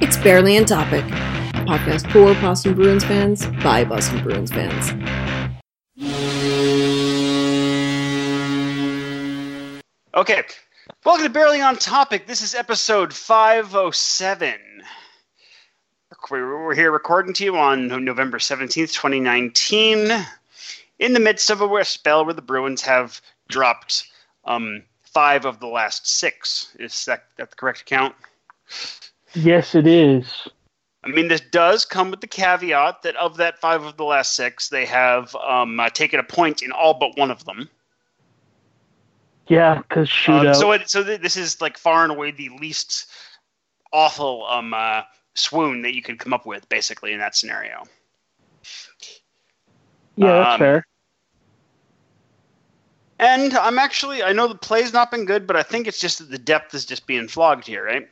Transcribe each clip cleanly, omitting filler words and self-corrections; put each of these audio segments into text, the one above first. It's Barely On Topic, a podcast for Boston Bruins fans by Boston Bruins fans. Okay, welcome to Barely On Topic. This is episode 507. We're here recording to you on November 17th, 2019, in the midst of a spell where the Bruins have dropped five of the last six. Is that the correct count? Yes, it is. I mean, this does come with the caveat that of that five of the last six, they have taken a point in all but one of them. Yeah, because shootout. This is like far and away the least awful swoon that you could come up with, basically, in that scenario. Yeah, that's fair. And I know the play's not been good, but I think it's just that the depth is just being flogged here, right?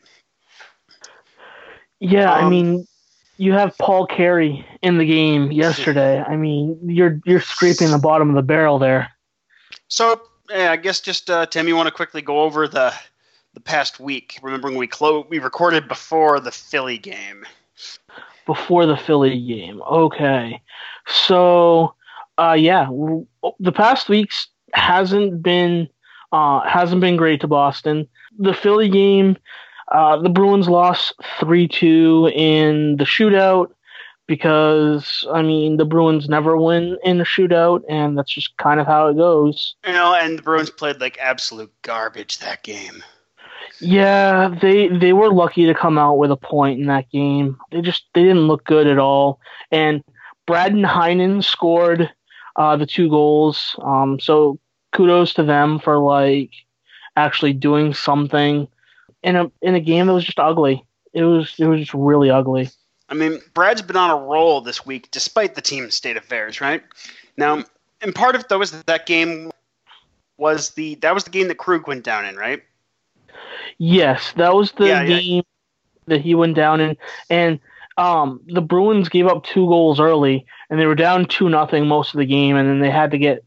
Yeah, you have Paul Carey in the game yesterday. I mean, you're scraping the bottom of the barrel there. So, yeah, I guess just, Tim, you want to quickly go over the past week? Remember when we recorded before the Philly game? Before the Philly game. Okay. So, the past week's hasn't been great to Boston. The Philly game, the Bruins lost 3-2 in the shootout because, the Bruins never win in the shootout, and that's just kind of how it goes. And the Bruins played like absolute garbage that game. Yeah, they were lucky to come out with a point in that game. They didn't look good at all. And Braden Heinen scored the two goals. So kudos to them for actually doing something in a game that was just ugly. It was just really ugly. Brad's been on a roll this week, despite the team's state of affairs, right? Now, and part of that was that was the game that Krug went down in, right? Yes, that was the game that he went down in, and the Bruins gave up two goals early, and they were down 2-0 most of the game, and then they had to get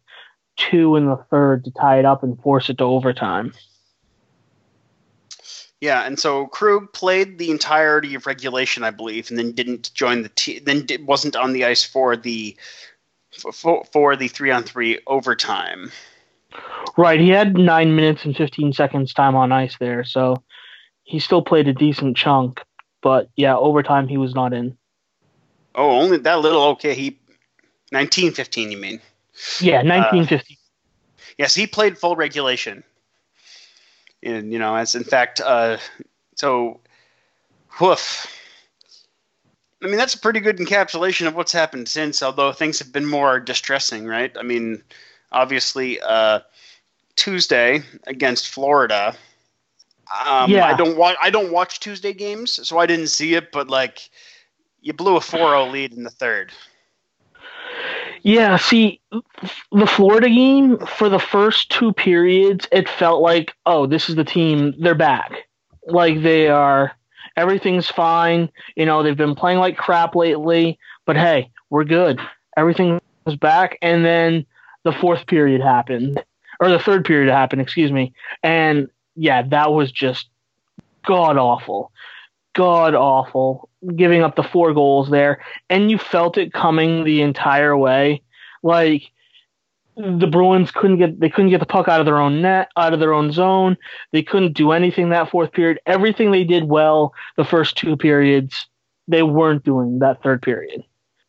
two in the third to tie it up and force it to overtime. Yeah, and so Krug played the entirety of regulation, I believe, and then didn't join the team. Then wasn't on the ice for the 3-on-3 overtime. Right, he had 9 minutes and 15 seconds time on ice there, so he still played a decent chunk. But yeah, overtime he was not in. Oh, only that little. Okay, 19:15. You mean? Yeah, 19:15. Yes, he played full regulation. And as in fact, woof. That's a pretty good encapsulation of what's happened since. Although things have been more distressing, right? Obviously, Tuesday against Florida. I don't watch Tuesday games, so I didn't see it. But you blew a 4-0 lead in the third. Yeah. See, the Florida game, for the first two periods, it felt like, oh, this is the team. They're back. Everything's fine. They've been playing like crap lately, but hey, we're good. Everything was back, and then the third period happened, excuse me. And yeah, that was just god awful, giving up the four goals there. And you felt it coming the entire way. The Bruins couldn't get the puck out of their own net, out of their own zone. They couldn't do anything that fourth period. Everything they did well the first two periods, they weren't doing that third period.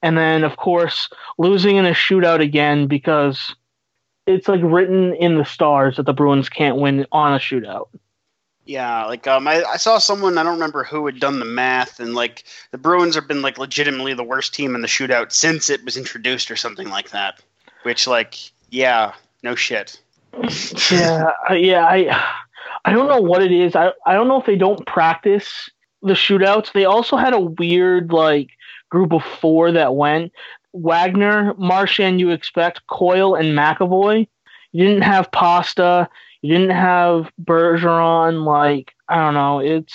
And then, of course, losing in a shootout again, because it's written in the stars that the Bruins can't win on a shootout. Yeah, I saw someone, I don't remember who, had done the math, and the Bruins have been legitimately the worst team in the shootout since it was introduced or something like that. Which, yeah, no shit. Yeah, I don't know what it is. I don't know if they don't practice the shootouts. They also had a weird group of four that went: Wagner, Marchand, you expect, Coyle, and McAvoy. You didn't have Pasta. You didn't have Bergeron. I don't know. It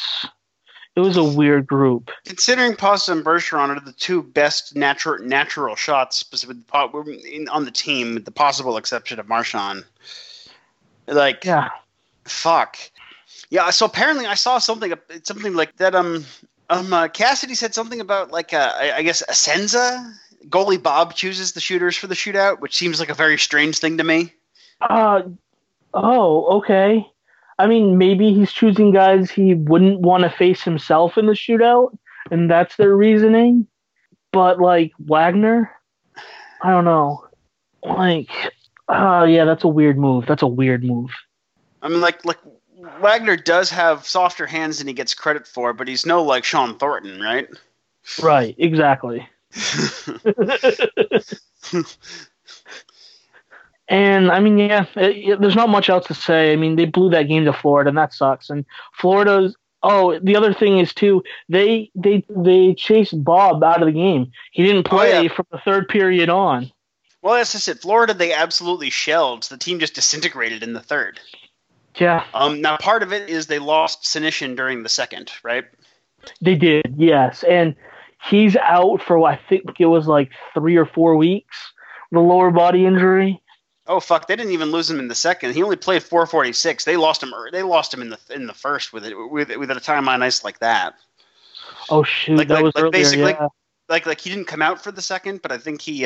was a weird group. Considering Pasta and Bergeron are the two best natural shots on the team, with the possible exception of Marchand. Fuck. Yeah. So apparently I saw something like that. Cassidy said something about like I guess Asenza goalie Bob chooses the shooters for the shootout, which seems like a very strange thing to me. Oh, okay. I mean, maybe he's choosing guys he wouldn't want to face himself in the shootout, and that's their reasoning. But like Wagner, I don't know. Like, yeah, that's a weird move. That's a weird move. I mean, like Wagner does have softer hands than he gets credit for, but he's no like Sean Thornton, right? Right, exactly. And, I mean, yeah, there's not much else to say. I mean, they blew that game to Florida, and that sucks. And Florida's – oh, the other thing is, too, they chased Bob out of the game. He didn't play from the third period on. Well, that's just it. Florida, they absolutely shelled. The team just disintegrated in the third. Yeah. Now, part of it is they lost Senyshyn during the second, right? They did, yes. And he's out for, I think it was like 3 or 4 weeks with a lower body injury. Oh fuck! They didn't even lose him in the second. He only played 446. They lost him. They lost him in the first with a time on ice like that. Oh shoot! That was earlier, basically, yeah. Like he didn't come out for the second, but I think he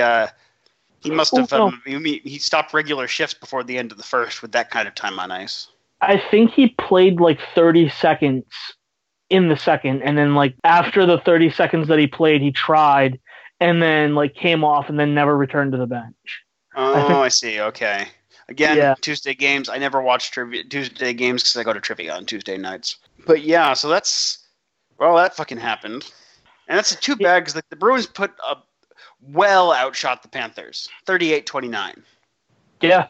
must have he stopped regular shifts before the end of the first with that kind of time on ice. I think he played like 30 seconds in the second, and then like after the 30 seconds that he played, he tried, and then like came off, and then never returned to the bench. Oh, I see. Okay. Again, yeah. Tuesday games. I never watch Tuesday games because I go to trivia on Tuesday nights. But yeah, so that's that fucking happened, and that's too bad because the Bruins put up outshot the Panthers, 38-29. Yeah,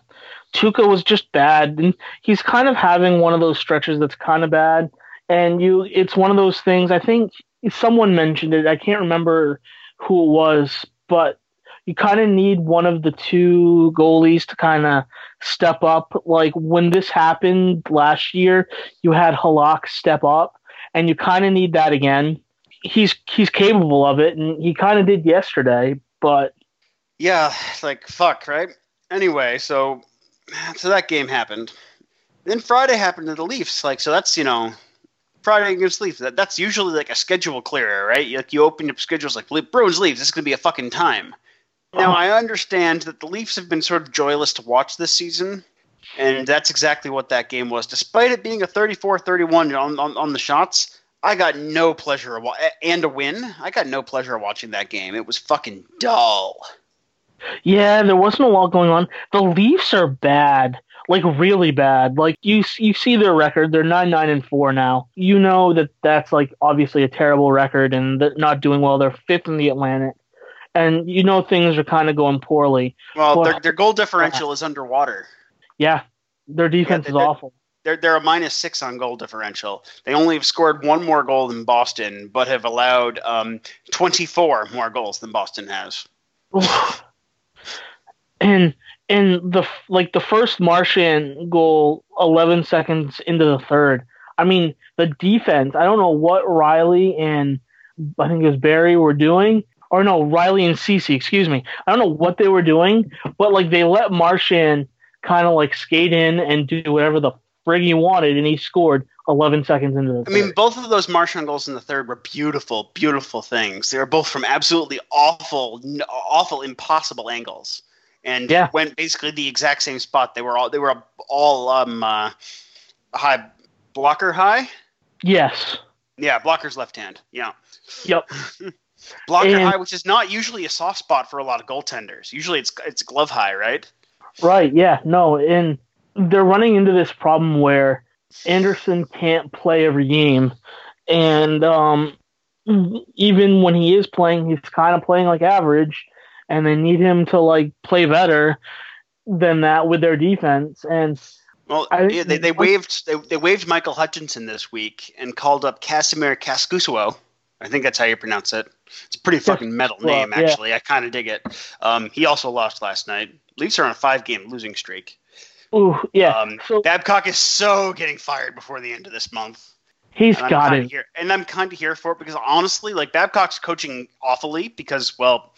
Tuukka was just bad, and he's kind of having one of those stretches that's kind of bad. And it's one of those things. I think someone mentioned it. I can't remember who it was, but. You kind of need one of the two goalies to kind of step up. Like when this happened last year, you had Halák step up, and you kind of need that again. He's capable of it, and he kind of did yesterday. But yeah, it's like fuck, right? Anyway, so that game happened. Then Friday happened to the Leafs. Like so, that's Friday against Leafs. That's usually like a schedule clearer, right? Like you open up schedules like Bruins Leafs. This is gonna be a fucking time. Now, I understand that the Leafs have been sort of joyless to watch this season, and that's exactly what that game was. Despite it being a 34-31 on the shots, I got no pleasure and a win. I got no pleasure of watching that game. It was fucking dull. Yeah, there wasn't a lot going on. The Leafs are bad, like really bad. Like you see their record; they're 9-9-4 now. You know that's like obviously a terrible record, and they're not doing well. They're fifth in the Atlantic. And you know things are kind of going poorly. Well, their goal differential is underwater. Yeah, their defense is awful. They're a -6 on goal differential. They only have scored one more goal than Boston, but have allowed 24 more goals than Boston has. And the first Marchand goal, 11 seconds into the third. I mean, the defense. I don't know what Rielly and I think it was Barrie were doing. Or no, Rielly and Ceci, excuse me. I don't know what they were doing, but like they let Marchand kind of like skate in and do whatever the frig he wanted, and he scored 11 seconds into the third. I mean, both of those Marchand goals in the third were beautiful, beautiful things. They were both from absolutely awful, awful, impossible angles, and went basically the exact same spot. They were all high blocker high. Yes. Yeah, blocker's left hand. Yeah. Yep. Blocker high, which is not usually a soft spot for a lot of goaltenders. Usually it's glove high, right? Right, yeah. No, and they're running into this problem where Anderson can't play every game. And even when he is playing, he's kind of playing like average. And they need him to like play better than that with their defense. And they waived Michael Hutchinson this week and called up Casimir Kaskisuo. I think that's how you pronounce it. It's a pretty fucking metal name, actually. Yeah. I kind of dig it. He also lost last night. Leafs are on a 5-game losing streak. Ooh, yeah. Babcock is so getting fired before the end of this month. He's got it. And I'm kind of here for it because, honestly, like Babcock's coaching awfully because, well,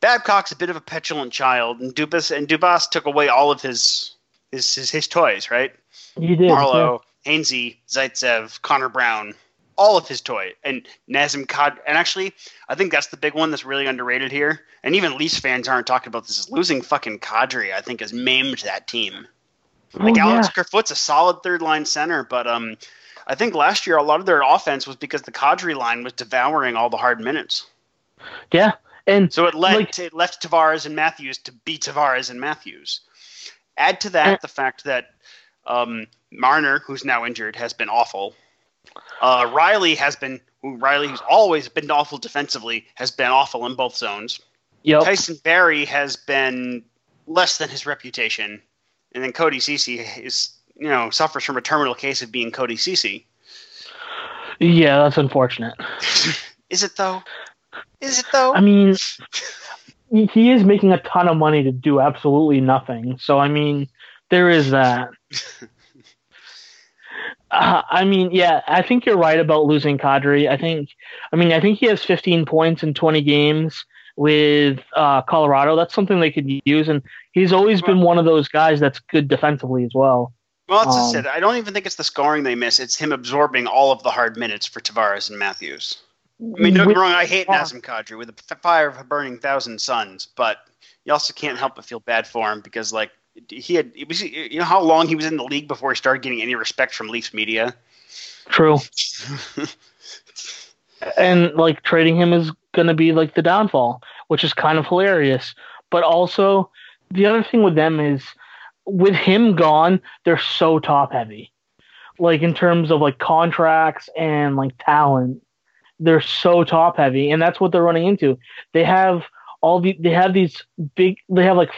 Babcock's a bit of a petulant child, and Dubas took away all of his toys, right? He did. Marlowe, Hainsey, Zaitsev, Connor Brown. all of his toy. And Nazem Kadri, and actually, I think that's the big one that's really underrated here. And even Leafs fans aren't talking about this. Is losing fucking Kadri, I think, has maimed that team. Like, Alex Kerfoot's a solid third-line center, but I think last year a lot of their offense was because the Kadri line was devouring all the hard minutes. Yeah. And so it left Tavares and Matthews to be Tavares and Matthews. Add to that the fact that Marner, who's now injured, has been awful. Rielly, who's always been awful defensively, has been awful in both zones. Yep. Tyson Barrie has been less than his reputation. And then Cody Ceci suffers from a terminal case of being Cody Ceci. Yeah, that's unfortunate. Is it, though? Is it, though? I mean, he is making a ton of money to do absolutely nothing. So, I mean, there is that. I think you're right about losing Kadri. I think he has 15 points in 20 games with Colorado. That's something they could use, and he's always been one of those guys that's good defensively as well. Well, as I said, I don't even think it's the scoring they miss. It's him absorbing all of the hard minutes for Tavares and Matthews. I mean, don't get me wrong, I hate Nazem Kadri with the fire of a burning thousand suns, but you also can't help but feel bad for him because, like, you know how long he was in the league before he started getting any respect from Leafs media? True. And, like, trading him is going to be, like, the downfall, which is kind of hilarious. But also, the other thing with them is, with him gone, they're so top-heavy. Like, in terms of, like, contracts and, like, talent, they're so top-heavy, and that's what they're running into. They have like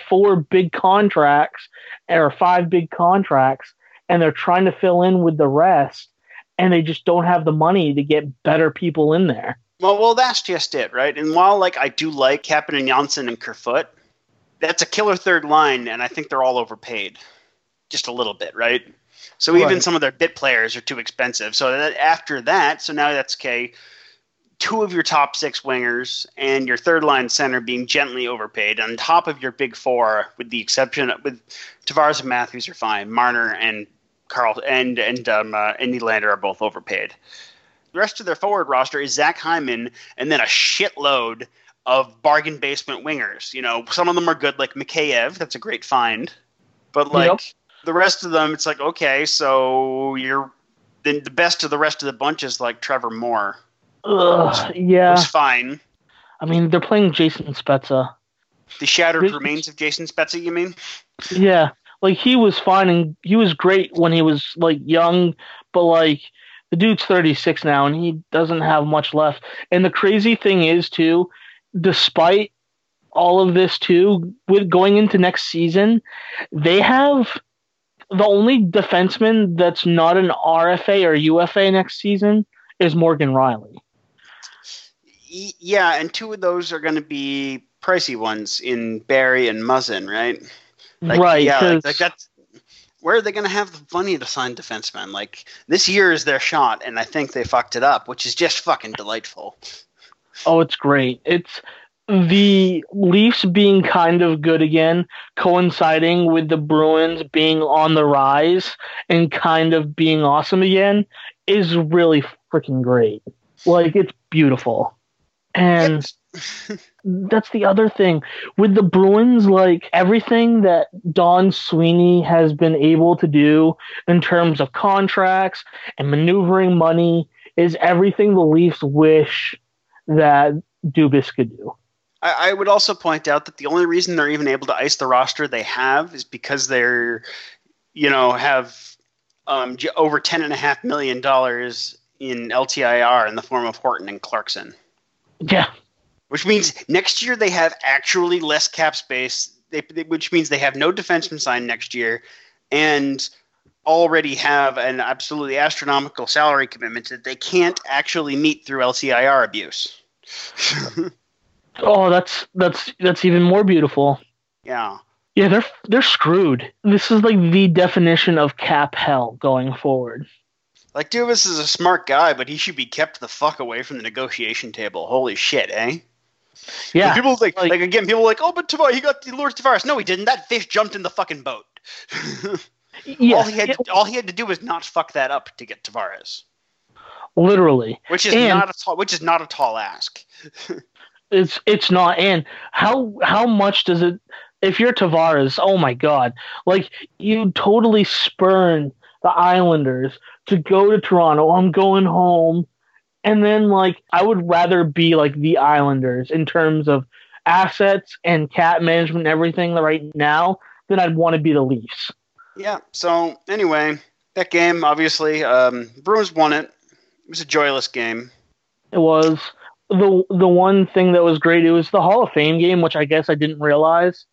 4 big contracts or 5 big contracts, and they're trying to fill in with the rest, and they just don't have the money to get better people in there. Well, that's just it, right? And while I do like Kapanen, Janssen, and Kerfoot, that's a killer third line, and I think they're all overpaid, just a little bit, right? So even some of their bit players are too expensive. So now that's okay. 2 of your top 6 wingers and your third line center being gently overpaid on top of your big 4, with the exception with Tavares and Matthews are fine. Marner and Carl and Nylander are both overpaid. The rest of their forward roster is Zach Hyman and then a shitload of bargain basement wingers. You know, some of them are good, like Mikheyev. That's a great find, but the rest of them, it's like, okay, so you're then the best of the rest of the bunch is like Trevor Moore. It's fine. I mean, they're playing Jason Spezza. The shattered remains of Jason Spezza, you mean? Yeah, like he was fine and he was great when he was like young, but like the dude's 36 now and he doesn't have much left. And the crazy thing is too, despite all of this too, with going into next season, they have the only defenseman that's not an RFA or UFA next season is Morgan Rielly. Yeah, and 2 of those are going to be pricey ones in Barrie and Muzzin, right? That's where are they going to have the money to sign defensemen? Like, this year is their shot, and I think they fucked it up, which is just fucking delightful. Oh, it's great. It's the Leafs being kind of good again, coinciding with the Bruins being on the rise and kind of being awesome again, is really freaking great. Like, it's beautiful. And that's the other thing. With the Bruins, like, everything that Don Sweeney has been able to do in terms of contracts and maneuvering money is everything the Leafs wish that Dubas could do. I would also point out that the only reason they're even able to ice the roster they have is because they're, have over $10.5 million in LTIR in the form of Horton and Clarkson. Yeah. Which means next year they have actually less cap space, which means they have no defenseman signed next year and already have an absolutely astronomical salary commitment that they can't actually meet through LTIR abuse. Oh, that's even more beautiful. Yeah. Yeah, they're screwed. This is like the definition of cap hell going forward. Like, Dubas is a smart guy, but he should be kept the fuck away from the negotiation table. Holy shit, eh? Yeah. Like, people but Tavares, he got the Lord Tavares. No, he didn't. That fish jumped in the fucking boat. Yeah. All he had to do was not fuck that up to get Tavares. literally. Which is not a tall ask. It's not. And how much does it? If you're Tavares, oh my God, like you totally spurn the Islanders to go to Toronto. I'm going home. And then, like, I would rather be like the Islanders in terms of assets and cap management and everything right now than I'd want to be the Leafs. Yeah. So anyway, that game, obviously, Bruins won it. It was a joyless game. It was. The one thing that was great, it was the Hall of Fame game, which I guess I didn't realize.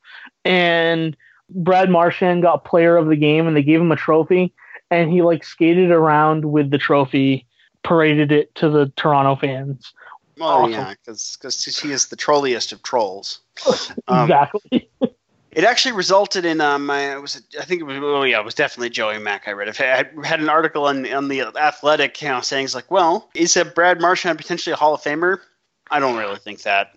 And Brad Marchand got player of the game, and they gave him a trophy. And he, like, skated around with the trophy, paraded it to the Toronto fans. Oh, awesome. Yeah, because he is the trolliest of trolls. Exactly. It actually resulted in it was definitely Joey Mack I read. I had an article on the Athletic, saying it's like, well, is a Brad Marchand potentially a Hall of Famer? I don't really think that.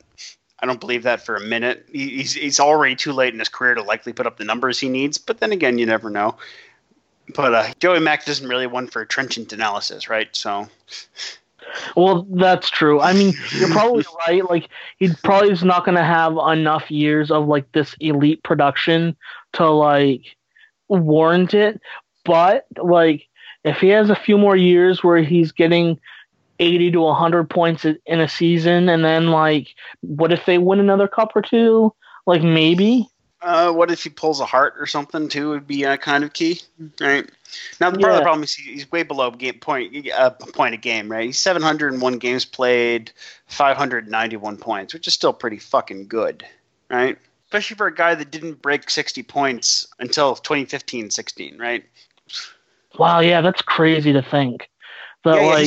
I don't believe that for a minute. He's already too late in his career to likely put up the numbers he needs. But then again, you never know. But Joey Mack isn't really one for trenchant analysis, right? So. Well, that's true. I mean, you're probably right. Like, he probably is not going to have enough years of, like, this elite production to, like, warrant it. But, like, if he has a few more years where he's getting 80 to 100 points in a season, and then, like, what if they win another cup or two? Like, maybe. What if he pulls a Hart or something, too, would be kind of key, right? Now, part of the problem is he's way below point a game, right? He's 701 games played, 591 points, which is still pretty fucking good, right? Especially for a guy that didn't break 60 points until 2015-16, right? Wow, yeah, that's crazy to think. But yeah,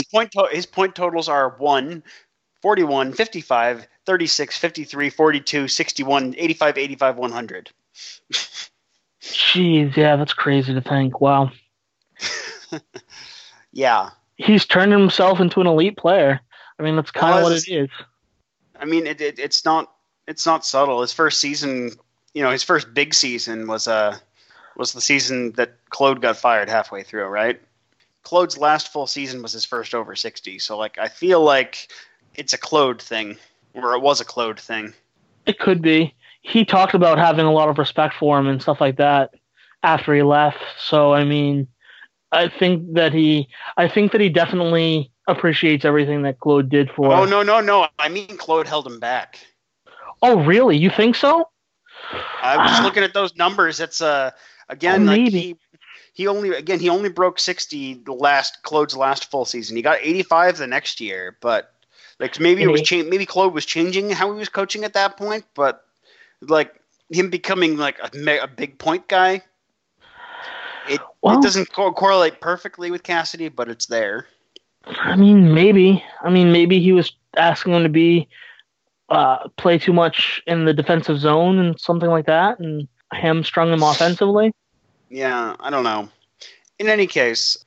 his point totals are 1, 41, 55, 36, 53, 42, 61, 85, 85, 100. Jeez, yeah, that's crazy to think. Wow. Yeah. He's turned himself into an elite player. I mean, that's kind of what it is. I mean, it's not subtle. His first season, you know, his first big season was the season that Claude got fired halfway through, right? Claude's last full season was his first over 60. So, like, I feel like it's a Claude thing, or it was a Claude thing. It could be. He talked about having a lot of respect for him and stuff like that after he left. So, I mean, I think that he definitely appreciates everything that Claude did for him. Oh, no. I mean, Claude held him back. Oh, really? You think so? I was looking at those numbers. It's again, like he only broke 60 Claude's last full season. He got 85 the next year, but like maybe it was maybe Claude was changing how he was coaching at that point, but like him becoming like a big point guy. It doesn't correlate perfectly with Cassidy, but it's there. I mean, maybe. He was asking him to be play too much in the defensive zone and something like that, and hamstrung him offensively. Yeah, I don't know. In any case,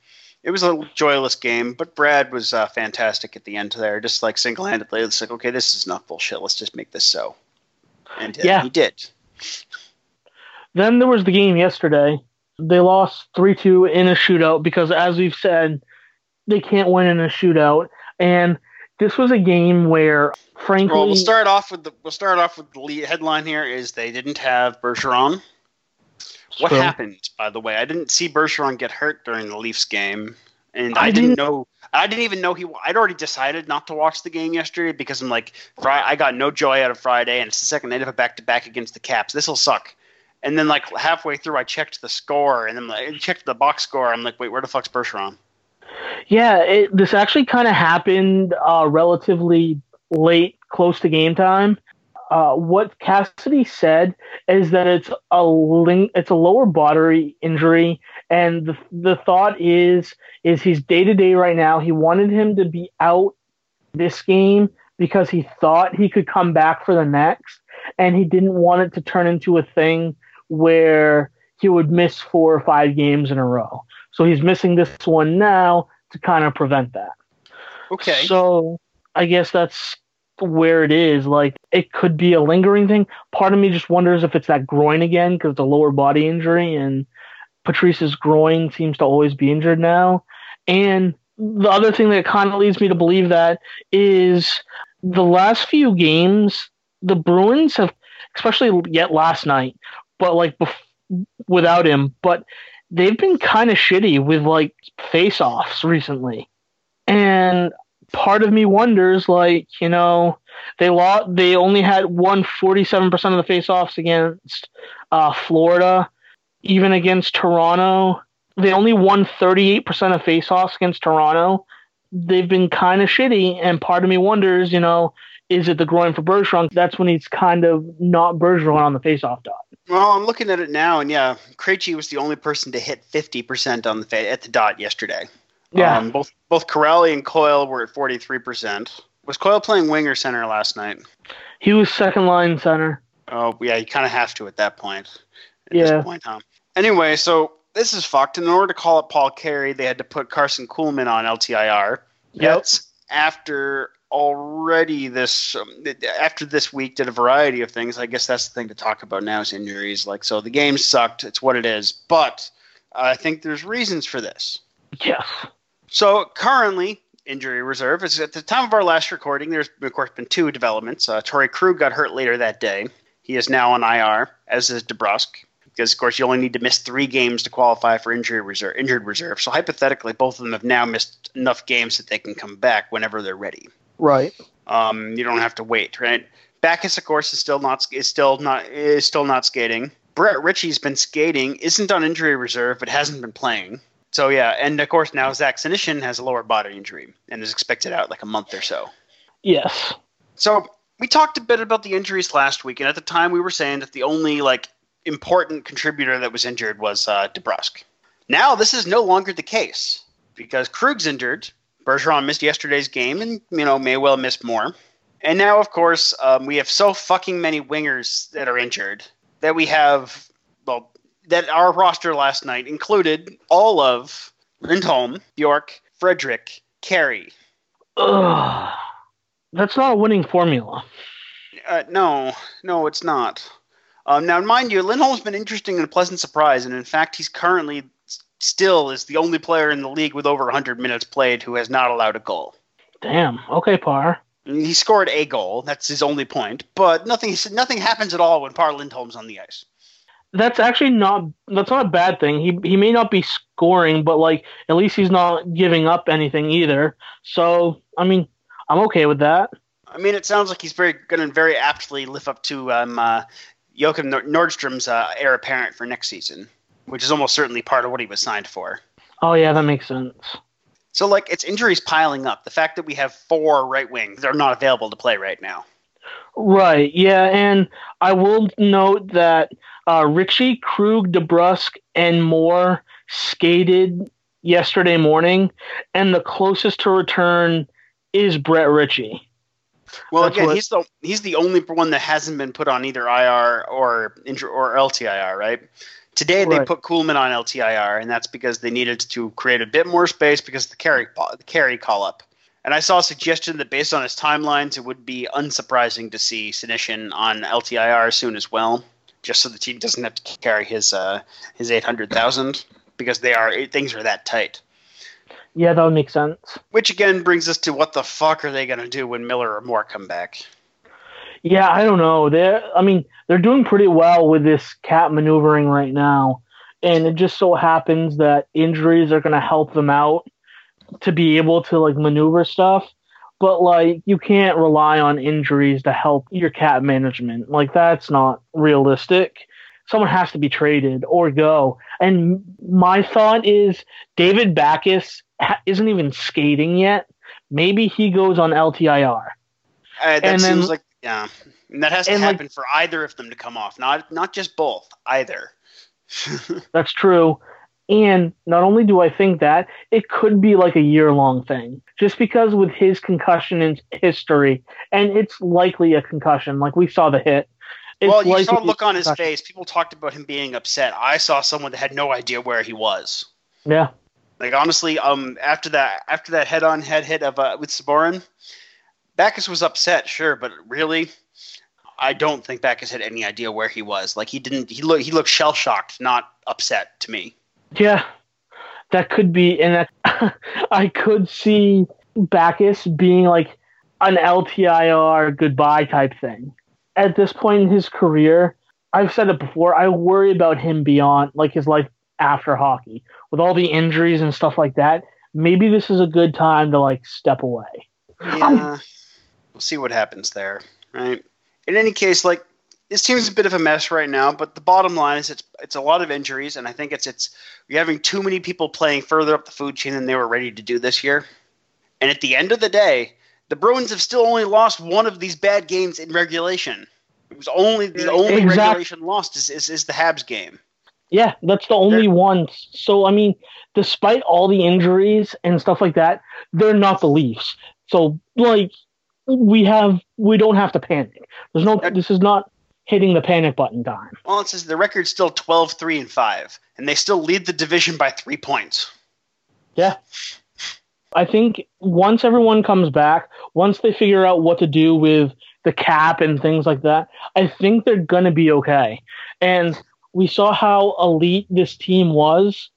it was a joyless game, but Brad was fantastic at the end there. Just like single-handedly, it's like, okay, this is enough bullshit. Let's just make this so. And he did. Then there was the game yesterday. They lost 3-2 in a shootout because, as we've said, they can't win in a shootout. And this was a game where, frankly, well, we'll start off with the headline here is they didn't have Bergeron. What happened, by the way? I didn't see Bergeron get hurt during the Leafs game, and I didn't know. I didn't even know I'd already decided not to watch the game yesterday because I'm like, I got no joy out of Friday, and it's the second night of a back-to-back against the Caps. This will suck. And then, like, halfway through, I checked the score, and then I checked the box score. I'm like, wait, where the fuck's Bergeron? Yeah, this actually kind of happened relatively late, close to game time. What Cassidy said is that it's a lower body injury, and the thought is he's day-to-day right now. He wanted him to be out this game because he thought he could come back for the next, and he didn't want it to turn into a thing where he would miss 4 or 5 games in a row. So he's missing this one now to kind of prevent that. Okay. So I guess that's where it is. Like, it could be a lingering thing. Part of me just wonders if it's that groin again because it's a lower body injury, and Patrice's groin seems to always be injured now. And the other thing that kind of leads me to believe that is the last few games, the Bruins have, especially yet last night, but like without him, but they've been kind of shitty with like face-offs recently. And part of me wonders, like, you know, they only had 47% of the face-offs against Florida, even against Toronto. They only won 38% of face-offs against Toronto. They've been kind of shitty, and part of me wonders, you know, is it the groin for Bergeron? That's when he's kind of not Bergeron on the face-off dot. Well, I'm looking at it now, and yeah, Krejčí was the only person to hit 50% on at the dot yesterday. Yeah, both Corrali and Coyle were at 43%. Was Coyle playing wing or center last night? He was second-line center. Oh, yeah, you kind of have to at that point. At this point, huh? Anyway, so this is fucked. In order to call up Paul Carey, they had to put Carson Kuhlman on LTIR. Yep. That's after already after this week did a variety of things. I guess that's the thing to talk about now is injuries. Like, so the game sucked. It's what it is. But I think there's reasons for this. Yes. So currently, injury reserve is at the time of our last recording. There's, of course, been two developments. Torrey Krug got hurt later that day. He is now on IR, as is DeBrusk, because, of course, you only need to miss 3 games to qualify for injured reserve. So hypothetically, both of them have now missed enough games that they can come back whenever they're ready. Right. You don't have to wait. Right. Backus, of course, is still not skating. Brett Ritchie's been skating, isn't on injury reserve, but hasn't been playing. So, yeah, and, of course, now Zach Senyshyn has a lower body injury and is expected out like a month or so. Yes. So we talked a bit about the injuries last week, and at the time we were saying that the only, like, important contributor that was injured was DeBrusk. Now this is no longer the case because Krug's injured, Bergeron missed yesterday's game and, you know, may well miss more. And now, of course, we have so fucking many wingers that are injured that we have, well, that our roster last night included all of Lindholm, Bjork, Frederick, Carey. Ugh. That's not a winning formula. No, it's not. Now, mind you, Lindholm's been interesting and a pleasant surprise, and in fact, he's currently still is the only player in the league with over 100 minutes played who has not allowed a goal. Damn. Okay, Parr. He scored a goal. That's his only point. But nothing happens at all when Parr Lindholm's on the ice. That's actually not a bad thing. He may not be scoring, but like at least he's not giving up anything either. So I mean, I'm okay with that. I mean, it sounds like he's very good and very aptly live up to Joachim Nordstrom's heir apparent for next season, which is almost certainly part of what he was signed for. Oh yeah, that makes sense. So like, it's injuries piling up. The fact that we have 4 right wings that are not available to play right now. Right, yeah, and I will note that Ritchie, Krug, DeBrusk, and Moore skated yesterday morning, and the closest to return is Brett Ritchie. Well, that's again, he's the only one that hasn't been put on either IR or LTIR, right? Today they put Kuhlman on LTIR, and that's because they needed to create a bit more space because of the Carey call-up. And I saw a suggestion that based on his timelines, it would be unsurprising to see Senyshyn on LTIR soon as well, just so the team doesn't have to carry his 800,000 because things are that tight. Yeah, that would make sense. Which again brings us to what the fuck are they going to do when Miller or Moore come back? Yeah, I don't know. They're doing pretty well with this cap maneuvering right now, and it just so happens that injuries are going to help them out to be able to like maneuver stuff, but like you can't rely on injuries to help your cap management. Like that's not realistic. Someone has to be traded or go. And my thought is David Backus isn't even skating yet. Maybe he goes on LTIR. And that has to happen like, for either of them to come off. Not just both, either. That's true. And not only do I think that, it could be like a year-long thing. Just because with his concussion history, and it's likely a concussion, like we saw the hit. Well, you saw the look on his face. People talked about him being upset. I saw someone that had no idea where he was. Yeah. Like, honestly, after that head-on hit with Saborin, Backus was upset, sure, but really, I don't think Backus had any idea where he was. Like, he looked shell-shocked, not upset to me. Yeah, That could be, and that I could see Backus being like an LTIR goodbye type thing. At this point in his career, I've said it before, I worry about him beyond like his life after hockey. With all the injuries and stuff like that, maybe this is a good time to like step away. Yeah. We'll see what happens there, right? In any case, like, this team's a bit of a mess right now, but the bottom line is it's a lot of injuries, and I think it's you're having too many people playing further up the food chain than they were ready to do this year. And at the end of the day, the Bruins have still only lost one of these bad games in regulation. It was only the only regulation lost is the Habs game. Yeah, that's the only one. So I mean, despite all the injuries and stuff like that, they're not the Leafs. So like we don't have to panic. There's no this is not hitting the panic button time. Well, it says the record's still 12-3-5, and they still lead the division by 3 points. Yeah. I think once everyone comes back, once they figure out what to do with the cap and things like that, I think they're going to be okay. And we saw how elite this team was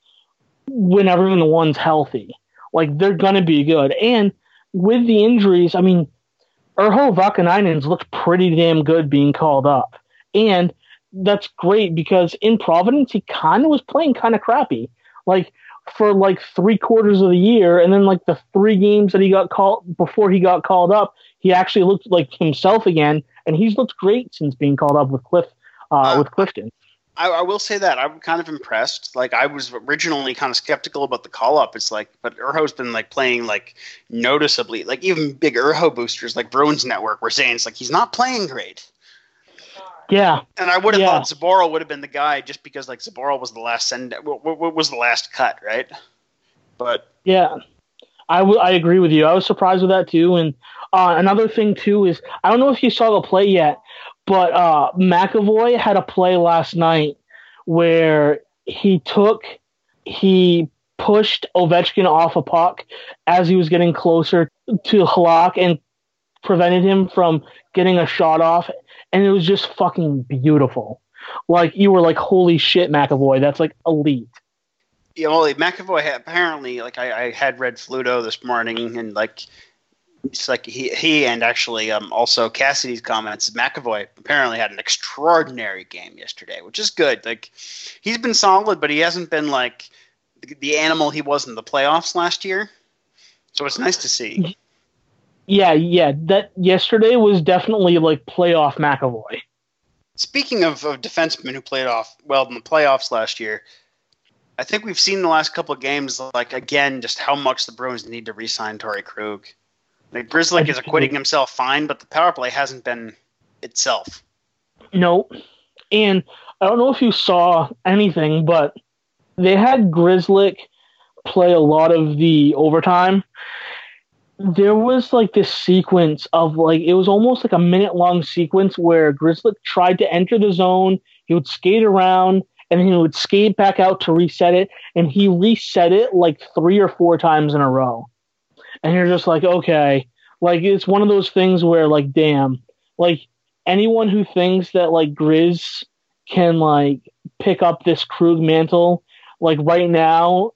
when everyone's healthy. Like, they're going to be good. And with the injuries, I mean, Urho Vaakanainen's looked pretty damn good being called up. And that's great because in Providence, he kind of was playing kind of crappy. Like, for like 3 quarters of the year, and then like the 3 games that he got called before he got called up, he actually looked like himself again, and he's looked great since being called up with Clifton. I will say that I'm kind of impressed. Like, I was originally kind of skeptical about the call up. It's like, but Urho's been like playing like noticeably, like even big Urho boosters like Bruins Network were saying it's like he's not playing great. Yeah, and I would have thought Zaboral would have been the guy just because like Zaboral was the last was the last cut, right? But yeah, I agree with you. I was surprised with that too. And another thing too is I don't know if you saw the play yet, but McAvoy had a play last night where he pushed Ovechkin off a puck as he was getting closer to Halák and prevented him from getting a shot off. And it was just fucking beautiful. Like, you were like, holy shit, McAvoy. That's, like, elite. Yeah, well, McAvoy apparently, like, I had read Fluto this morning, and, like, it's like he and actually also Cassidy's comments, McAvoy apparently had an extraordinary game yesterday, which is good. Like, he's been solid, but he hasn't been, like, the animal he was in the playoffs last year. So it's nice to see. Yeah, that yesterday was definitely like playoff McAvoy. Speaking of defensemen who played off well in the playoffs last year, I think we've seen the last couple of games, like, again, just how much the Bruins need to re-sign Torrey Krug. Like, Grzelcyk is acquitting himself fine, but the power play hasn't been itself. No, and I don't know if you saw anything, but they had Grzelcyk play a lot of the overtime. There was like this sequence of like, it was almost like a 1-minute long sequence where Grzelcyk tried to enter the zone. He would skate around and then he would skate back out to reset it. And he reset it like 3 or 4 times in a row. And you're just like, okay, like it's one of those things where like, damn, like anyone who thinks that like Grizz can like pick up this Krug mantle, like right now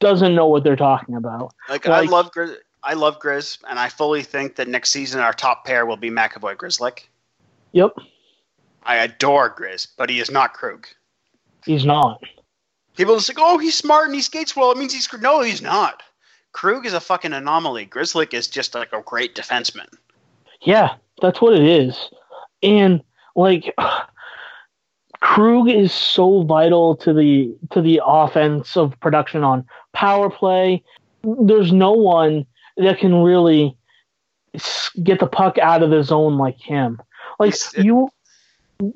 doesn't know what they're talking about. Like I love Grzelcyk. I love Grizz, and I fully think that next season our top pair will be McAvoy Grzelcyk. Yep. I adore Grizz, but he is not Krug. He's not. People just like, oh, he's smart and he skates well. It means he's Krug. No, he's not. Krug is a fucking anomaly. Grzelcyk is just like a great defenseman. Yeah, that's what it is. And like Krug is so vital to the offensive production on power play. There's no one that can really get the puck out of the zone like him. Like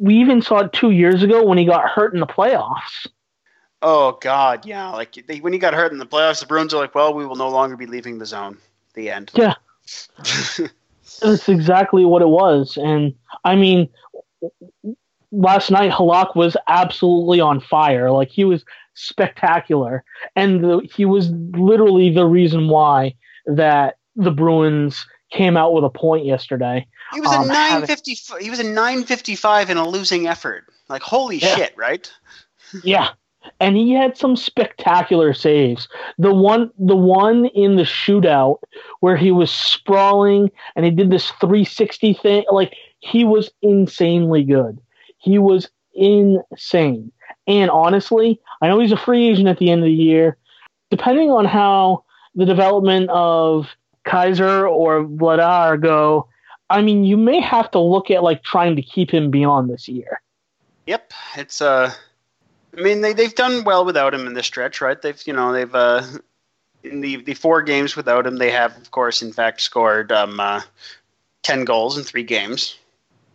we even saw it 2 years ago when he got hurt in the playoffs. Oh God, yeah! Like when he got hurt in the playoffs, the Bruins are like, "Well, we will no longer be leaving the zone." The end. Yeah, that's exactly what it was. And I mean, last night Halák was absolutely on fire. Like he was spectacular, and he was literally the reason why that the Bruins came out with a point yesterday. He was a 955 in a losing effort. Like, holy shit, right? Yeah. and he had some spectacular saves. The one in the shootout where he was sprawling and he did this 360 thing, like he was insanely good. He was insane. And honestly, I know he's a free agent at the end of the year. Depending on how the development of Kaiser or Vladar go, I mean, you may have to look at like trying to keep him beyond this year. Yep, it's I mean, they've done well without him in this stretch, right? They've in the four games without him, they have, of course, in fact, scored 10 goals in 3 games.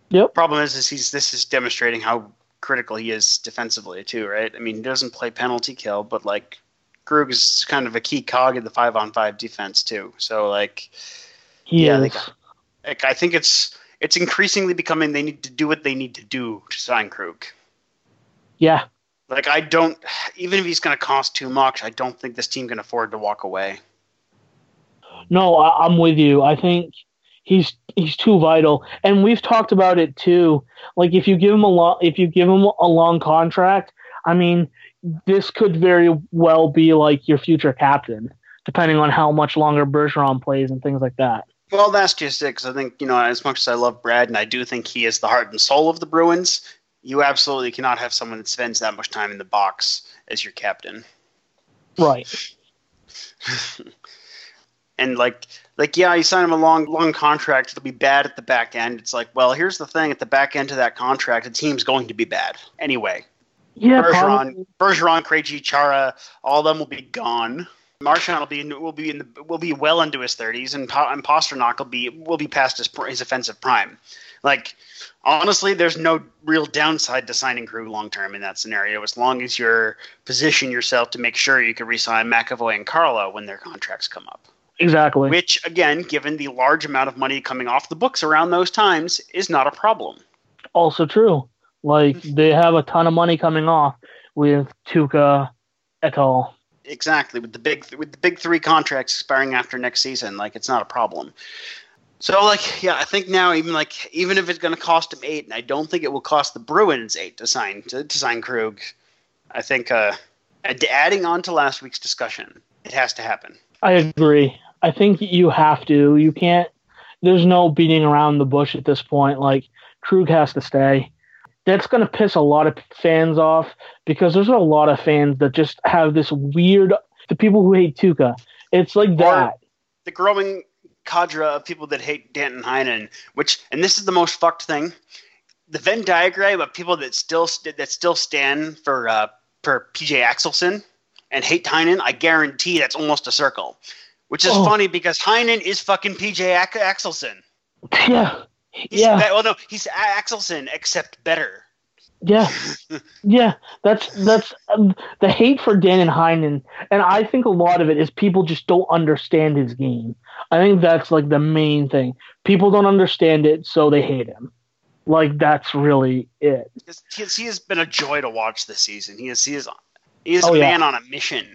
Yep. Problem is this is demonstrating how critical he is defensively too, right? I mean, he doesn't play penalty kill, but like Krug is kind of a key cog in the 5-on-5 defense too. So like, yeah, I think it's increasingly becoming they need to do what they need to do to sign Krug. Yeah. Like, I don't, even if he's going to cost too much, I don't think this team can afford to walk away. No, I'm with you. I think he's too vital, and we've talked about it too. Like, if you give him a long contract, I mean, this could very well be like your future captain, depending on how much longer Bergeron plays and things like that. Well, that's just it, because I think, as much as I love Brad, and I do think he is the heart and soul of the Bruins, you absolutely cannot have someone that spends that much time in the box as your captain. Right. And like, yeah, you sign him a long contract. It'll be bad at the back end. It's like, well, here's the thing. At the back end of that contract, the team's going to be bad anyway. Yeah, Bergeron, Krejci, Chara, all of them will be gone. Marchand will be well into his 30s, and Pastrnak will be past his offensive prime. Like, honestly, there's no real downside to signing Krug long-term in that scenario, as long as you position yourself to make sure you can re-sign McAvoy and Carlo when their contracts come up. Exactly. Which, again, given the large amount of money coming off the books around those times, is not a problem. Also true. Like, they have a ton of money coming off with Tuukka et al. Exactly. With the big 3 contracts expiring after next season, like, it's not a problem. So, like, yeah, I think now even if it's going to cost him 8, and I don't think it will cost the Bruins 8 to sign Krug, I think adding on to last week's discussion, it has to happen. I agree. I think you have to. You can't. There's no beating around the bush at this point. Like, Krug has to stay. That's going to piss a lot of fans off, because there's a lot of fans that just have this weird. The people who hate Tuukka, it's like that. The growing cadre of people that hate Danton Heinen, and this is the most fucked thing, the Venn diagram of people that still stand for PJ Axelson and hate Heinen, I guarantee that's almost a circle, which is funny because Heinen is fucking PJ Axelson. Yeah. Yeah. He's Axelson, except better. Yeah. Yeah. That's the hate for Danton Heinen. And I think a lot of it is people just don't understand his game. I think that's like the main thing. People don't understand it, so they hate him. Like, that's really it. He has been a joy to watch this season. He is a man on a mission.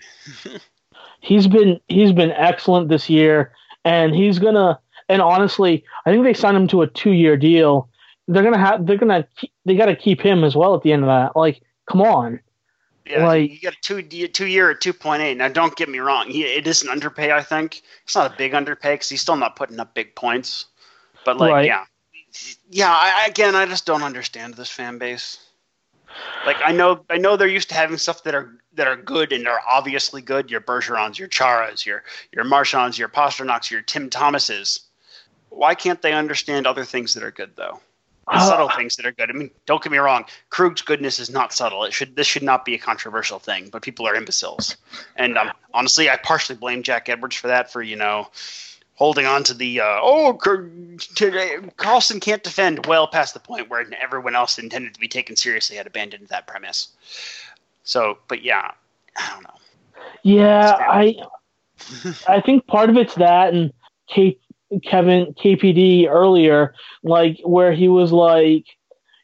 He's been excellent this year, and he's gonna. And honestly, I think they signed him to a 2-year deal. They got to keep him as well at the end of that. Like, come on. Yeah, like, you got a 2-year at 2.8. Now, don't get me wrong; it is an underpay. I think it's not a big underpay because he's still not putting up big points. But like, right. Yeah. I just don't understand this fan base. Like, I know they're used to having stuff that are good and are obviously good. Your Bergerons, your Charas, your Marchands, your Pasternaks, your Tim Thomases. Why can't they understand other things that are good though? Subtle things that are good. I mean, don't get me wrong. Krug's goodness is not subtle. This should not be a controversial thing, but people are imbeciles. And honestly, I partially blame Jack Edwards for that, for, holding on to the, Carlson can't defend well past the point where everyone else intended to be taken seriously had abandoned that premise. So, but yeah, I don't know. Yeah, I think part of it's that, and KPD earlier, like, where he was like,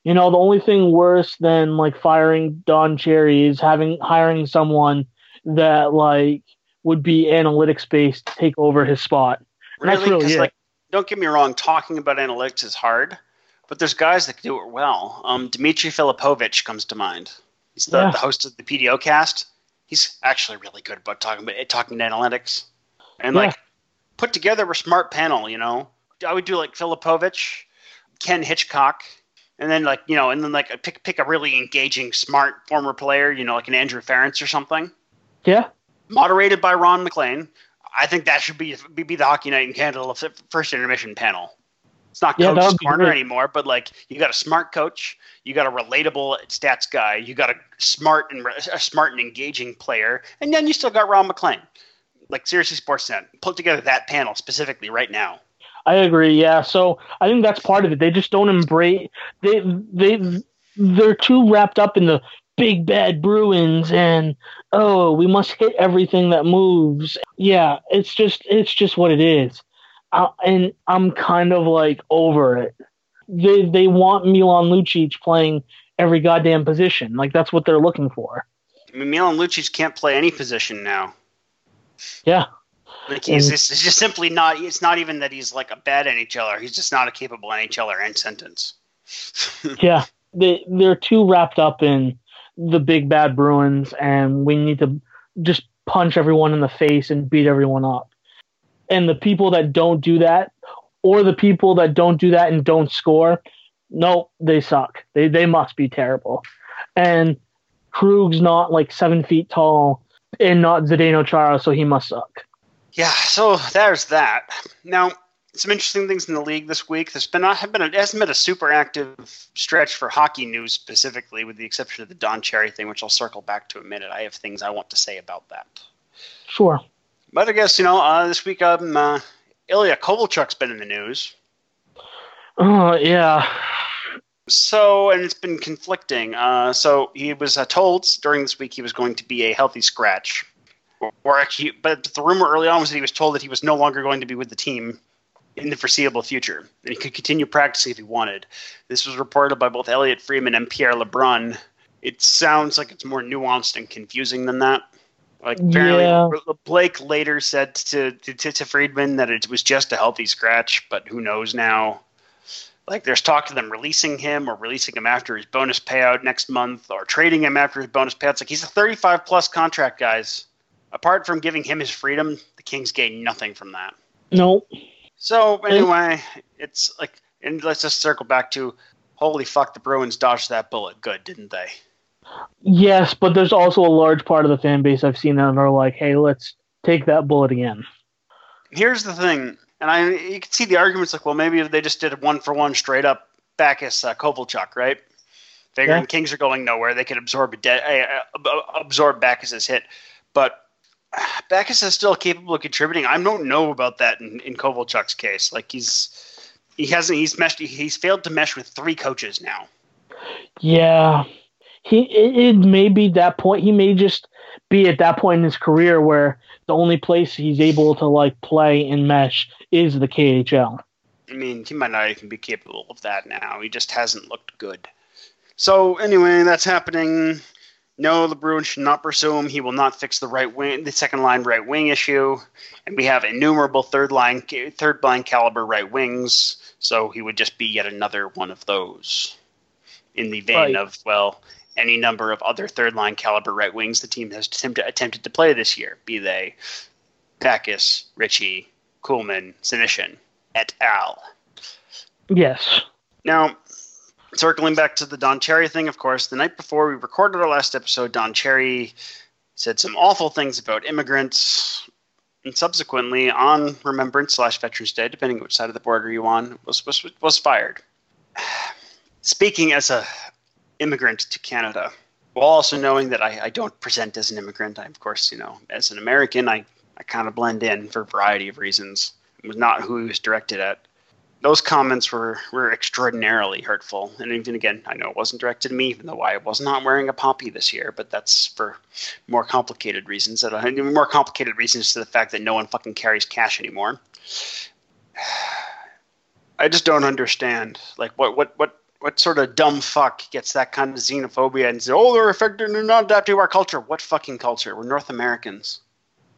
the only thing worse than like firing Don Cherry is hiring someone that like would be analytics based to take over his spot. And really, because like, don't get me wrong, talking about analytics is hard, but there's guys that do it well. Dmitry Filipovich comes to mind. He's the host of the PDO cast. He's actually really good about talking to analytics. And put together a smart panel, you know. I would do like Filipovich, Ken Hitchcock, and then pick a really engaging, smart former player, you know, like an Andrew Ferentz or something. Yeah. Moderated by Ron McLean. I think that should be the Hockey Night in Canada first intermission panel. It's not Coach's Corner anymore, but like you got a smart coach, you got a relatable stats guy, you got a smart and engaging player, and then you still got Ron McLean. Like seriously, Sportsnet put together that panel specifically right now. I agree. Yeah, so I think that's part of it. They just don't embrace. They're too wrapped up in the big bad Bruins and we must hit everything that moves. Yeah, it's just what it is, and I'm kind of like over it. They want Milan Lucic playing every goddamn position. Like that's what they're looking for. I mean, Milan Lucic can't play any position now. Yeah. Like it's just simply not. It's not even that he's like a bad NHLer. He's just not a capable NHLer. End sentence. Yeah, they're too wrapped up in the big bad Bruins, and we need to just punch everyone in the face and beat everyone up. And the people that don't do that, or the people that don't do that and don't score, no, they suck. They must be terrible. And Krug's not like 7 feet tall. And not Zdeno Chara, so he must suck. Yeah, so there's that. Now, some interesting things in the league this week. It hasn't been a super active stretch for hockey news specifically, with the exception of the Don Cherry thing, which I'll circle back to in a minute. I have things I want to say about that. Sure. But I guess, this week Ilya Kovalchuk's been in the news. Oh, yeah. So, and it's been conflicting. So he was told during this week he was going to be a healthy scratch. But the rumor early on was that he was told that he was no longer going to be with the team in the foreseeable future, and he could continue practicing if he wanted. This was reported by both Elliot Freeman and Pierre LeBrun. It sounds like it's more nuanced and confusing than that. Like apparently, Blake later said to Friedman that it was just a healthy scratch, but who knows now. Like there's talk of them releasing him or releasing him after his bonus payout next month or trading him after his bonus payout. It's like he's a 35-plus contract, guys. Apart from giving him his freedom, the Kings gain nothing from that. Nope. So anyway, it's like – and let's just circle back to holy fuck, the Bruins dodged that bullet good, didn't they? Yes, but there's also a large part of the fan base I've seen that are like, hey, let's take that bullet again. Here's the thing. And you can see the arguments like, well, maybe they just did 1-for-1 straight up Bacchus Kovalchuk, right? Figuring Kings are going nowhere, they could absorb Bacchus's hit. But Bacchus is still capable of contributing. I don't know about that in Kovalchuk's case. Like he's failed to mesh with three coaches now. Yeah, it may be that point. He may just be at that point in his career where the only place he's able to like play and mesh is the KHL. I mean, he might not even be capable of that now. He just hasn't looked good. So anyway, that's happening. No, the Bruins should not pursue him. He will not fix the second line right wing issue, and we have innumerable third line caliber right wings. So he would just be yet another one of those. In the vein of any number of other third line caliber right wings the team has attempted to play this year, be they Bacchus, Ritchie, Kuhlman, Senyshyn, et al. Yes. Now, circling back to the Don Cherry thing, of course, the night before we recorded our last episode, Don Cherry said some awful things about immigrants, and subsequently, on Remembrance/Veterans Day, depending on which side of the border you're on, was fired. Speaking as a immigrant to Canada, while also knowing that I don't present as an immigrant, I, of course, as an American, I kind of blend in for a variety of reasons. It was not who he was directed at. Those comments were extraordinarily hurtful. And even again, I know it wasn't directed to me, even though I was not wearing a poppy this year, but that's for more complicated reasons. More complicated reasons to the fact that no one fucking carries cash anymore. I just don't understand. Like, what sort of dumb fuck gets that kind of xenophobia and says, oh, they're affected and they're not adapted to our culture. What fucking culture? We're North Americans.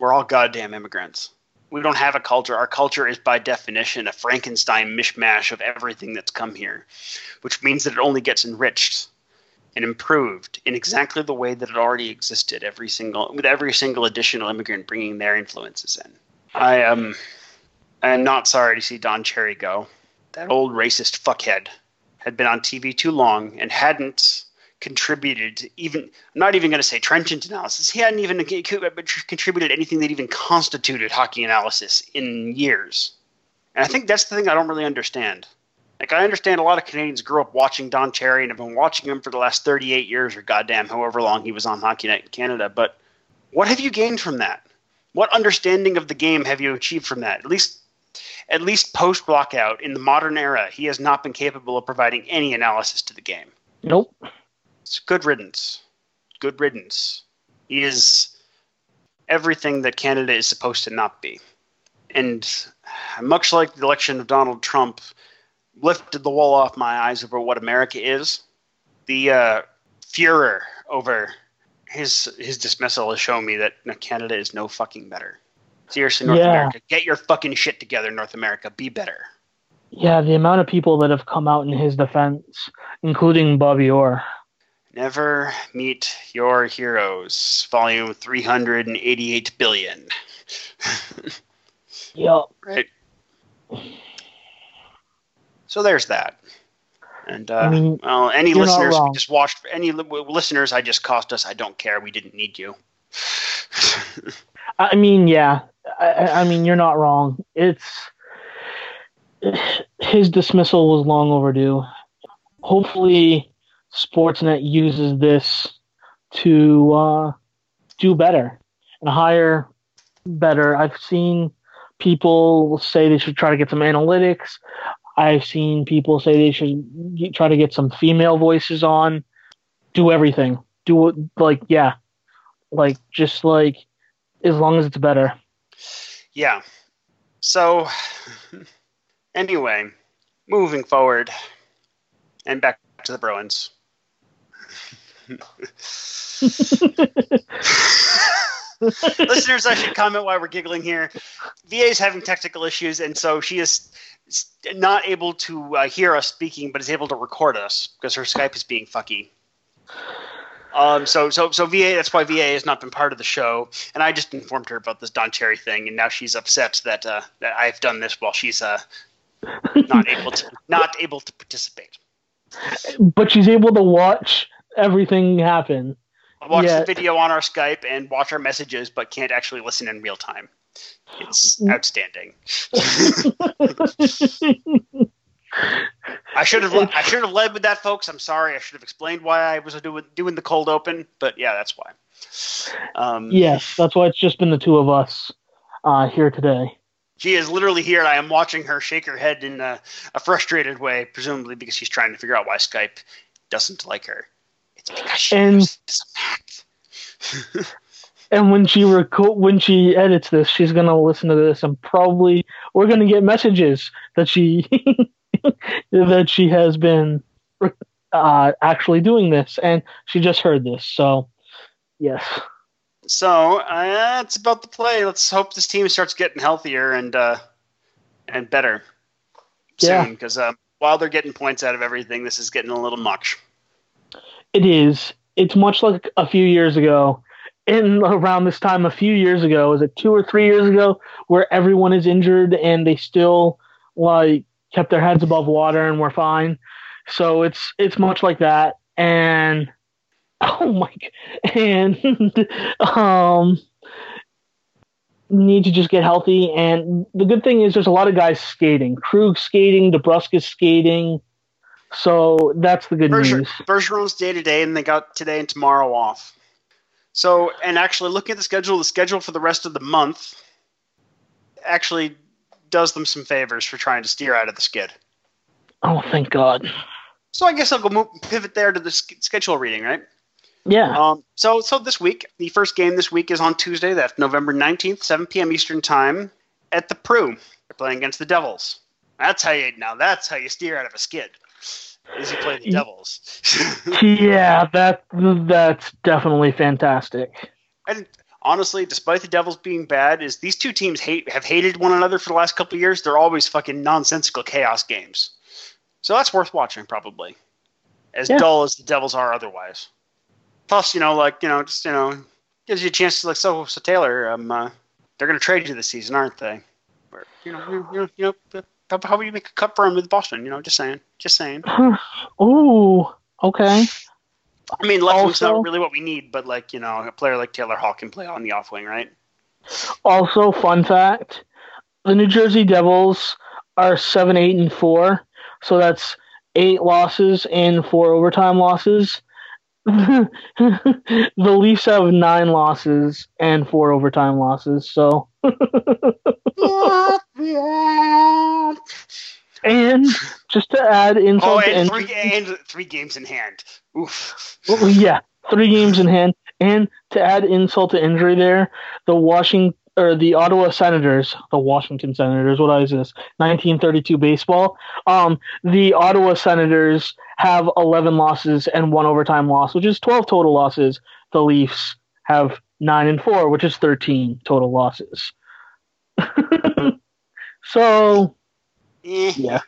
We're all goddamn immigrants. We don't have a culture. Our culture is, by definition, a Frankenstein mishmash of everything that's come here, which means that it only gets enriched. and improved in exactly the way that it already existed with every single additional immigrant bringing their influences in. I am not sorry to see Don Cherry go. That old racist fuckhead had been on TV too long and hadn't contributed to even, I'm not even going to say trenchant analysis. He hadn't even contributed anything that even constituted hockey analysis in years. And I think that's the thing I don't really understand. Like, I understand a lot of Canadians grew up watching Don Cherry and have been watching him for the last 38 years or goddamn however long he was on Hockey Night in Canada. But what have you gained from that? What understanding of the game have you achieved from that? At least post-lockout, in the modern era, he has not been capable of providing any analysis to the game. Nope. It's good riddance. Good riddance. He is everything that Canada is supposed to not be. And much like the election of Donald Trump lifted the wool off my eyes over what America is, the furor over his dismissal has shown me that Canada is no fucking better. Seriously, North America, get your fucking shit together, North America. Be better. Yeah, the amount of people that have come out in his defense, including Bobby Orr. Never Meet Your Heroes, volume 388 billion. Yep. Right. So there's that. And any listeners we just watched, any listeners I just cost us, I don't care. We didn't need you. I mean, yeah. I mean, you're not wrong. His dismissal was long overdue. Hopefully, Sportsnet uses this to do better and hire better. I've seen people say they should try to get some analytics. I've seen people say they should try to get some female voices on. Do everything. As long as it's better. Yeah. So, anyway, moving forward and back to the Bruins. Listeners, I should comment while we're giggling here. VA is having technical issues, and so she is not able to hear us speaking, but is able to record us because her Skype is being fucky. So VA, that's why VA has not been part of the show, and I just informed her about this Don Cherry thing, and now she's upset that I've done this while she's not able to participate. But she's able to watch everything happen. I'll watch the video on our Skype and watch our messages, but can't actually listen in real time. It's outstanding. I should have led with that, folks. I'm sorry. I should have explained why I was doing the cold open, but yeah, that's why. Yes, that's why it's just been the two of us here today. She is literally here, and I am watching her shake her head in a frustrated way, presumably because she's trying to figure out why Skype doesn't like her. It's because she is a Mac. And when she edits this, she's gonna listen to this, and probably we're gonna get messages that she that she has been actually doing this, and she just heard this. So, yes. So it's about the play. Let's hope this team starts getting healthier and better soon, because while they're getting points out of everything, this is getting a little much. It is. It's much like a few years ago. In around this time a few years ago, is it 2 or 3 years ago, where everyone is injured and they still kept their heads above water and were fine. So it's much like that. And need to just get healthy. And the good thing is there's a lot of guys skating. Krug skating, Dubrovska's skating. So that's the good news. Bergeron's day to day, and they got today and tomorrow off. So, and actually looking at the schedule for the rest of the month actually does them some favors for trying to steer out of the skid. Oh, thank God. So I guess I'll go pivot there to the schedule reading, right? Yeah. So this week, the first game this week is on Tuesday. That's November 19th, 7 p.m. Eastern time at the Prue. They're playing against the Devils. That's how you steer out of a skid. Is he playing the Devils? Yeah, that's definitely fantastic. And honestly, despite the Devils being bad, is these two teams have hated one another for the last couple of years. They're always fucking nonsensical chaos games. So that's worth watching, probably. as dull as the Devils are otherwise. Plus, gives you a chance to, so Taylor, they're going to trade you this season, aren't they? Or, how would you make a cut for him with Boston? Just saying. Ooh, okay. I mean, left wing's not really what we need, but, a player like Taylor Hall can play on the off wing, right? Also, fun fact, the New Jersey Devils are 7-8-4, so that's 8 losses and 4 overtime losses. The Leafs have 9 losses and 4 overtime losses, so... And just to add insult to injury... and 3 games in hand. Oof. Yeah, 3 games in hand. And to add insult to injury there, the Washington Senators, 1932 baseball. The Ottawa Senators have 11 losses and 1 overtime loss, which is 12 total losses. The Leafs have 9-4, which is 13 total losses. So, yeah.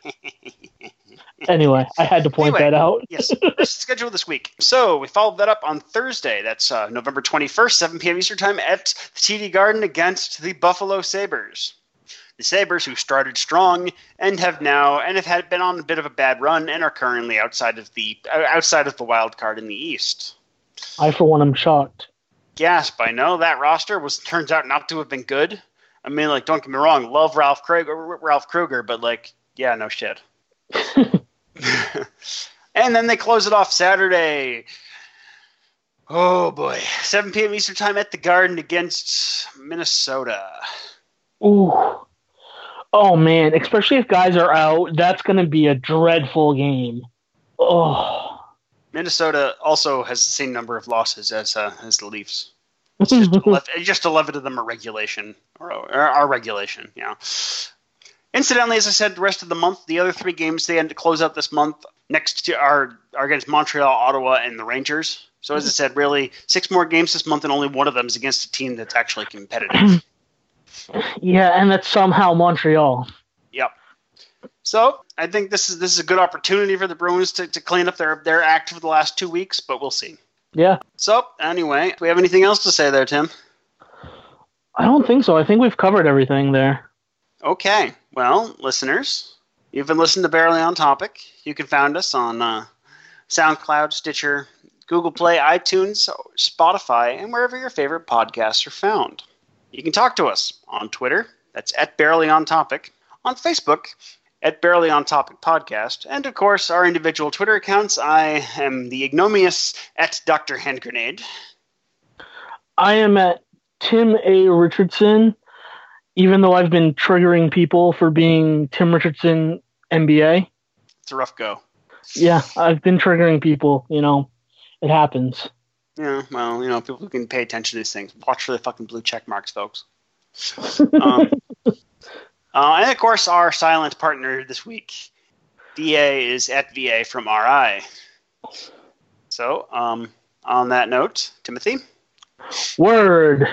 Anyway, I had to point that out. Yes, this schedule this week. So we followed that up on Thursday. That's November 21st, 7 p.m. Eastern Time at the TD Garden against the Buffalo Sabres. The Sabres, who started strong and have been on a bit of a bad run and are currently outside of the wild card in the East. I, for one, am shocked. Gasp! I know that roster turns out not to have been good. I mean, don't get me wrong, love Ralph Kruger, but yeah, no shit. And then they close it off Saturday. Oh boy, 7 p.m. Eastern Time at the Garden against Minnesota. Ooh, oh man! Especially if guys are out, that's going to be a dreadful game. Oh, Minnesota also has the same number of losses as the Leafs. It's just 11 of them are regulation or regulation. Yeah. Incidentally, as I said, the rest of the month, the other 3 games they end to close out this month next to are against Montreal, Ottawa, and the Rangers. So as I said, really 6 more games this month, and only one of them is against a team that's actually competitive. Yeah, and that's somehow Montreal. Yep. So I think this is a good opportunity for the Bruins to clean up their act for the last 2 weeks, but we'll see. Yeah. So anyway, do we have anything else to say there, Tim? I don't think so. I think we've covered everything there. Okay, well, listeners, you've been listening to Barely On Topic. You can find us on SoundCloud, Stitcher, Google Play, iTunes, Spotify, and wherever your favorite podcasts are found. You can talk to us on Twitter, that's @BarelyOnTopic, on Facebook, @BarelyOnTopicPodcast, and of course our individual Twitter accounts. I am the ignominious @DrHandGrenade. I am @TimARichardson. Even though I've been triggering people for being Tim Richardson MBA. It's a rough go. Yeah, I've been triggering people, It happens. Yeah, well, people can pay attention to these things. Watch for the fucking blue check marks, folks. And, of course, our silent partner this week, DA, is @VA from RI. So, on that note, Timothy? Word.